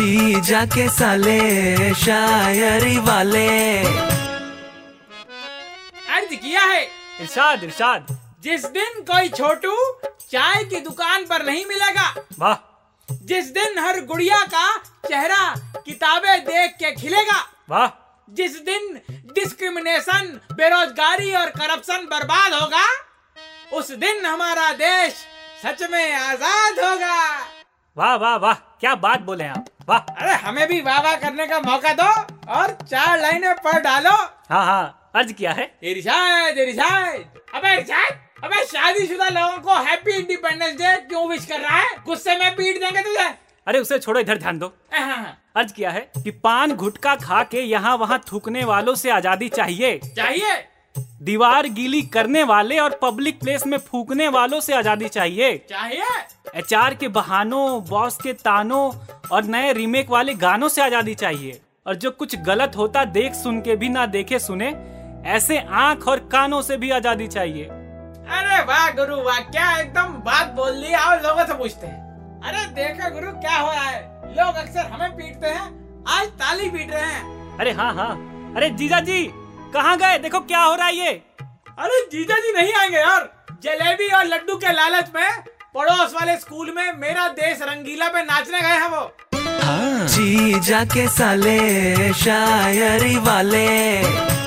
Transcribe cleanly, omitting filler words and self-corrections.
जी जाके साले शायरी वाले। अर्ज किया है इरशाद इरशाद, जिस दिन कोई छोटू चाय की दुकान पर नहीं मिलेगा, वाह। जिस दिन हर गुड़िया का चेहरा किताबें देख के खिलेगा, वाह। जिस दिन डिस्क्रिमिनेशन, बेरोजगारी और करप्शन बर्बाद होगा, उस दिन हमारा देश सच में आजाद होगा। वाह वाह वाह, क्या बात बोले आप, वाह। अरे हमें भी वाह वाह करने का मौका दो और चार लाइनें पढ़ डालो। हाँ हाँ, अर्ज किया है इरशाद इरशाद। अबे इरशाद, अबे शादीशुदा लोगों को हैप्पी इंडिपेंडेंस डे क्यों विश कर रहा है? गुस्से में पीट देंगे तुझे। अरे उसे छोड़ो, इधर ध्यान दो। अर्ज किया है कि पान गुटखा खा के यहाँ वहाँ थूकने वालों से आजादी चाहिए चाहिए, दीवार गीली करने वाले और पब्लिक प्लेस में फूकने वालों से आजादी चाहिए चाहिए, एचआर के बहानों, बॉस के तानों और नए रीमेक वाले गानों से आजादी चाहिए, और जो कुछ गलत होता देख सुन के भी ना देखे सुने, ऐसे आँख और कानों से भी आजादी चाहिए। अरे वाह गुरु वाह, क्या एकदम बात बोल ली। और लोगों से पूछते हैं, अरे देखा गुरु क्या हो रहा है, लोग अक्सर हमें पीटते हैं, आज ताली पीट रहे हैं। अरे हाँ हाँ, अरे जीजा जी कहाँ गए, देखो क्या हो रहा है ये। अरे जीजा जी नहीं आएंगे यार, जलेबी और लड्डू के लालच में पड़ोस वाले स्कूल में मेरा देश रंगीला पे नाचने गए हैं वो। हाँ। जीजा के साले शायरी वाले।